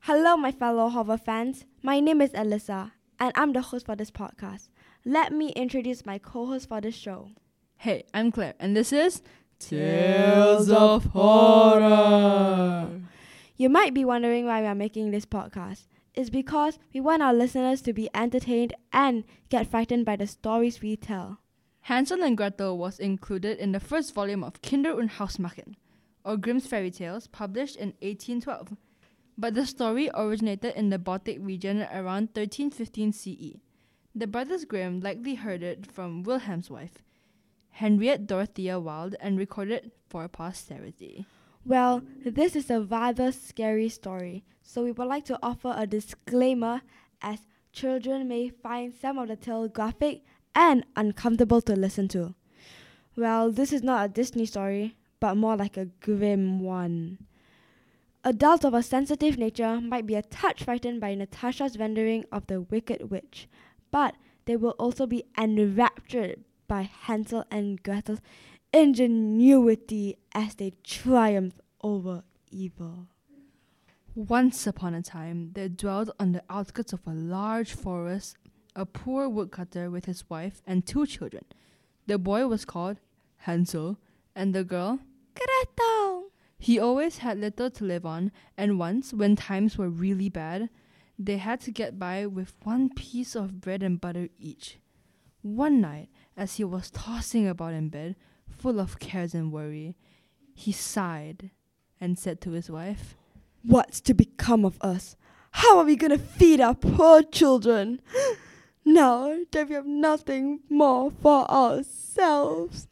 Hello, my fellow horror fans. My name is Elissa, and I'm the host for this podcast. Let me introduce my co-host for this show. Hey, I'm Claire, and this is Tales of Horror. You might be wondering why we are making this podcast. It's because we want our listeners to be entertained and get frightened by the stories we tell. Hansel and Gretel was included in the first volume of Kinder und Hausmärchen, or Grimm's Fairy Tales, published in 1812. But the story originated in the Baltic region around 1315 CE. The brothers Grimm likely heard it from Wilhelm's wife, Henriette Dorothea Wilde, and recorded for posterity. Well, this is a rather scary story, so we would like to offer a disclaimer as children may find some of the tale graphic and uncomfortable to listen to. Well, this is not a Disney story, but more like a grim one. Adults of a sensitive nature might be a touch frightened by Natasha's rendering of the Wicked Witch, but they will also be enraptured by Hansel and Gretel's ingenuity as they triumph over evil. Once upon a time, there dwelled on the outskirts of a large forest a poor woodcutter with his wife and two children. The boy was called Hansel, and the girl, Gretel. He always had little to live on, and once, when times were really bad, they had to get by with one piece of bread and butter each. One night, as he was tossing about in bed, full of cares and worry, he sighed and said to his wife, "What's to become of us? How are we going to feed our poor children, now that we have nothing more for ourselves?"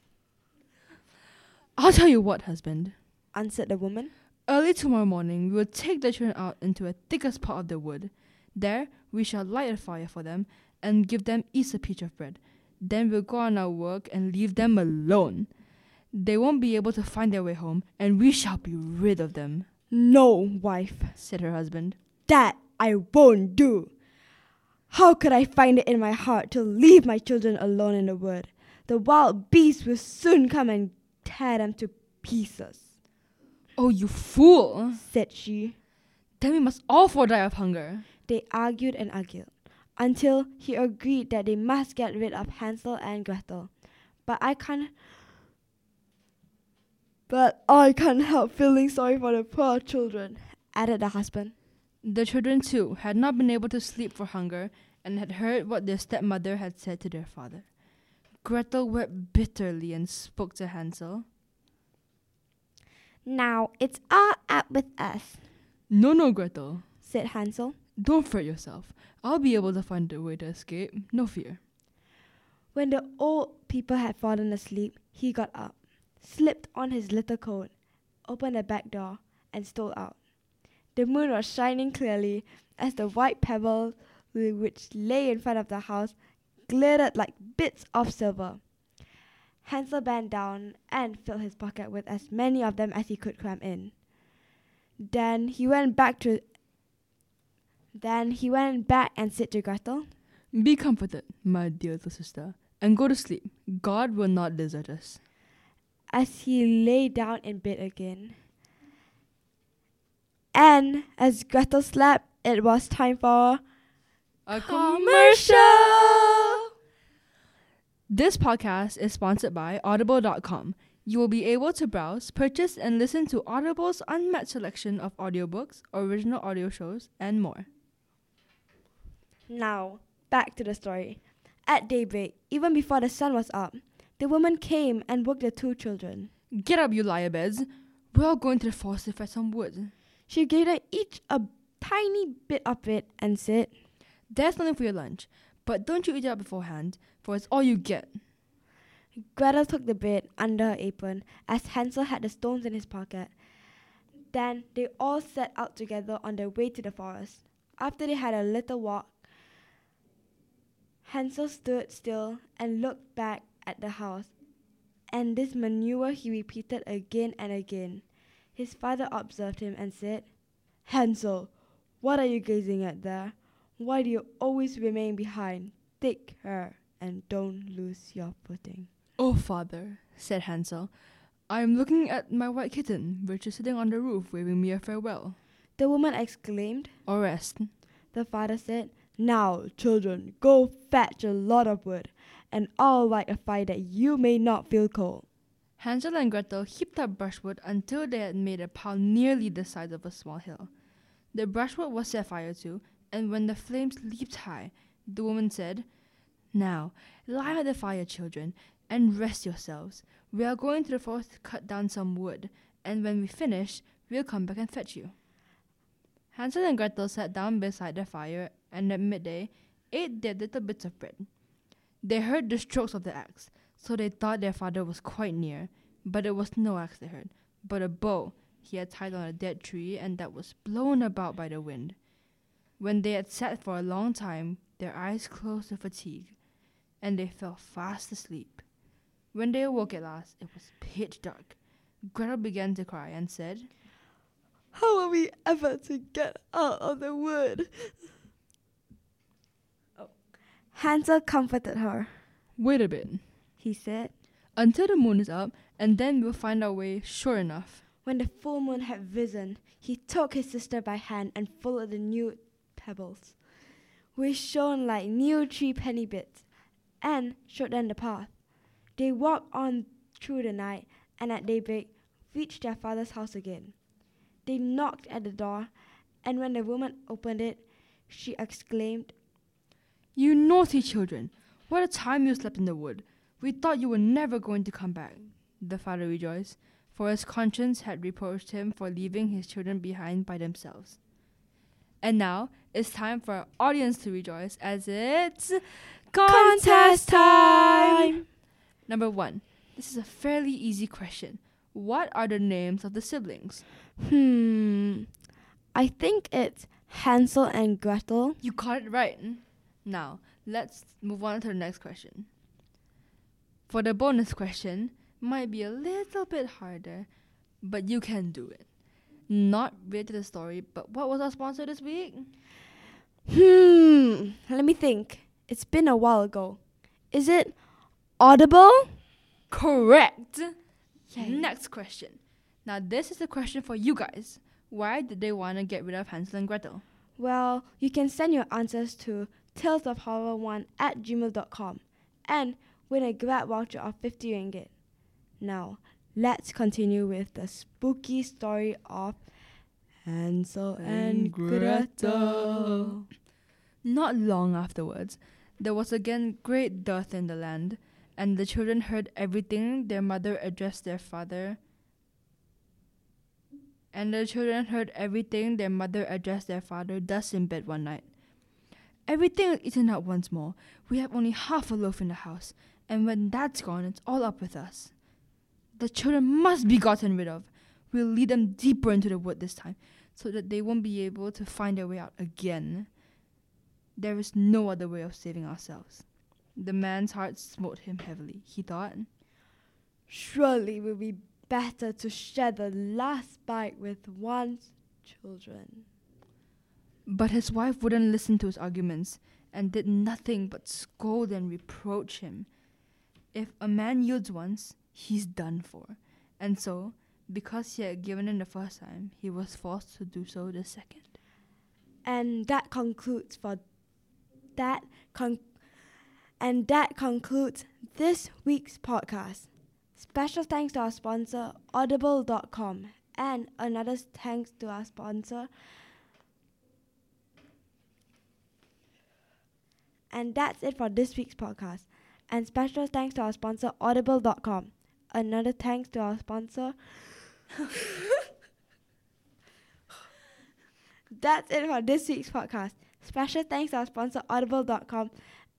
"I'll tell you what, husband," answered the woman. "Early tomorrow morning, we will take the children out into the thickest part of the wood. There, we shall light a fire for them and give them each a piece of bread. Then we'll go on our work and leave them alone. They won't be able to find their way home, and we shall be rid of them." "No, wife," said her husband. "That I won't do. How could I find it in my heart to leave my children alone in the wood? The wild beasts will soon come and tear them to pieces." "Oh, you fool," said she. "Then we must all four die of hunger." They argued and argued, until he agreed that they must get rid of Hansel and Gretel. But I can't help feeling sorry for the poor children," added the husband. The children, too, had not been able to sleep for hunger and had heard what their stepmother had said to their father. Gretel wept bitterly and spoke to Hansel. "Now it's all up with us." No, Gretel," said Hansel. "Don't fret yourself. I'll be able to find a way to escape. No fear." When the old people had fallen asleep, he got up, slipped on his little coat, opened the back door, and stole out. The moon was shining clearly as the white pebbles which lay in front of the house glittered like bits of silver. Hansel bent down and filled his pocket with as many of them as he could cram in. Then he went back and said to Gretel, "Be comforted, my dear little sister, and go to sleep. God will not desert us." As he lay down in bed again, and as Gretel slept, it was time for a commercial. This podcast is sponsored by Audible.com. You will be able to browse, purchase, and listen to Audible's unmatched selection of audiobooks, original audio shows, and more. Now, back to the story. At daybreak, even before the sun was up, the woman came and woke the two children. "Get up, you liar-beds. We're all going to the forest to fetch some wood." She gave them each a tiny bit of bread and said, "There's nothing for your lunch, but don't you eat it up beforehand, for it's all you get." Gretel took the bread under her apron, as Hansel had the stones in his pocket. Then they all set out together on their way to the forest. After they had a little walk, Hansel stood still and looked back at the house, and this maneuver he repeated again and again. His father observed him and said, "Hansel, what are you gazing at there? Why do you always remain behind? Take care and don't lose your footing." "Oh, father," said Hansel, "I am looking at my white kitten, which is sitting on the roof waving me a farewell." The woman exclaimed, or Oreston. The father said, "Now, children, go fetch a lot of wood, and I'll light a fire that you may not feel cold." Hansel and Gretel heaped up brushwood until they had made a pile nearly the size of a small hill. The brushwood was set fire to, and when the flames leaped high, the woman said, "Now, lie at the fire, children, and rest yourselves. We are going to the forest to cut down some wood, and when we finish, we'll come back and fetch you." Hansel and Gretel sat down beside the fire, and at midday, ate their little bits of bread. They heard the strokes of the axe, so they thought their father was quite near, but it was no axe they heard, but a bow he had tied on a dead tree, and that was blown about by the wind. When they had sat for a long time, their eyes closed with fatigue, and they fell fast asleep. When they awoke at last, it was pitch dark. Gretel began to cry and said, "How are we ever to get out of the wood?" Hansel comforted her. "Wait a bit," he said, "until the moon is up, and then we'll find our way sure enough." When the full moon had risen, he took his sister by hand and followed the new pebbles, which shone like new three-penny bits, and showed them the path. They walked on through the night, and at daybreak reached their father's house again. They knocked at the door, and when the woman opened it, she exclaimed, "You naughty children! What a time you slept in the wood! We thought you were never going to come back." The father rejoiced, for his conscience had reproached him for leaving his children behind by themselves. And now, it's time for our audience to rejoice, as it's contest time! Number 1. This is a fairly easy question. What are the names of the siblings? I think it's Hansel and Gretel. You got it right. Now, let's move on to the next question. For the bonus question, might be a little bit harder, but you can do it. Not related to the story, but what was our sponsor this week? Let me think. It's been a while ago. Is it Audible? Correct. Yay. Next question. Now, this is the question for you guys. Why did they want to get rid of Hansel and Gretel? Well, you can send your answers to talesofhorror1@gmail.com and win a grab voucher of 50 ringgit. Now, let's continue with the spooky story of Hansel and Gretel. Not long afterwards, there was again great dearth in the land, and the children heard everything their mother addressed their father. And the children heard everything their mother addressed their father thus in bed one night. "Everything is eaten up once more. We have only half a loaf in the house, and when that's gone, it's all up with us. The children must be gotten rid of. We'll lead them deeper into the wood this time, so that they won't be able to find their way out again. There is no other way of saving ourselves." The man's heart smote him heavily. He thought, "Surely it would be better to share the last bite with one's children." But his wife wouldn't listen to his arguments and did nothing but scold and reproach him. If a man yields once, he's done for. And so, because he had given in the first time, he was forced to do so the second. And that concludes this week's podcast. Special thanks to our sponsor, Audible.com, and another thanks to our sponsor. And that's it for this week's podcast. And special thanks to our sponsor, Audible.com. Another thanks to our sponsor. That's it for this week's podcast. Special thanks to our sponsor, Audible.com.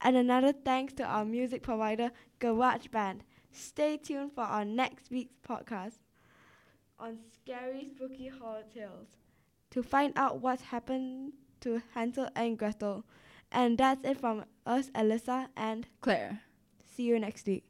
And another thanks to our music provider, GarageBand. Stay tuned for our next week's podcast on scary, spooky horror tales to find out what's happened to Hansel and Gretel. And that's it from us, Elissa and Claire. See you next week.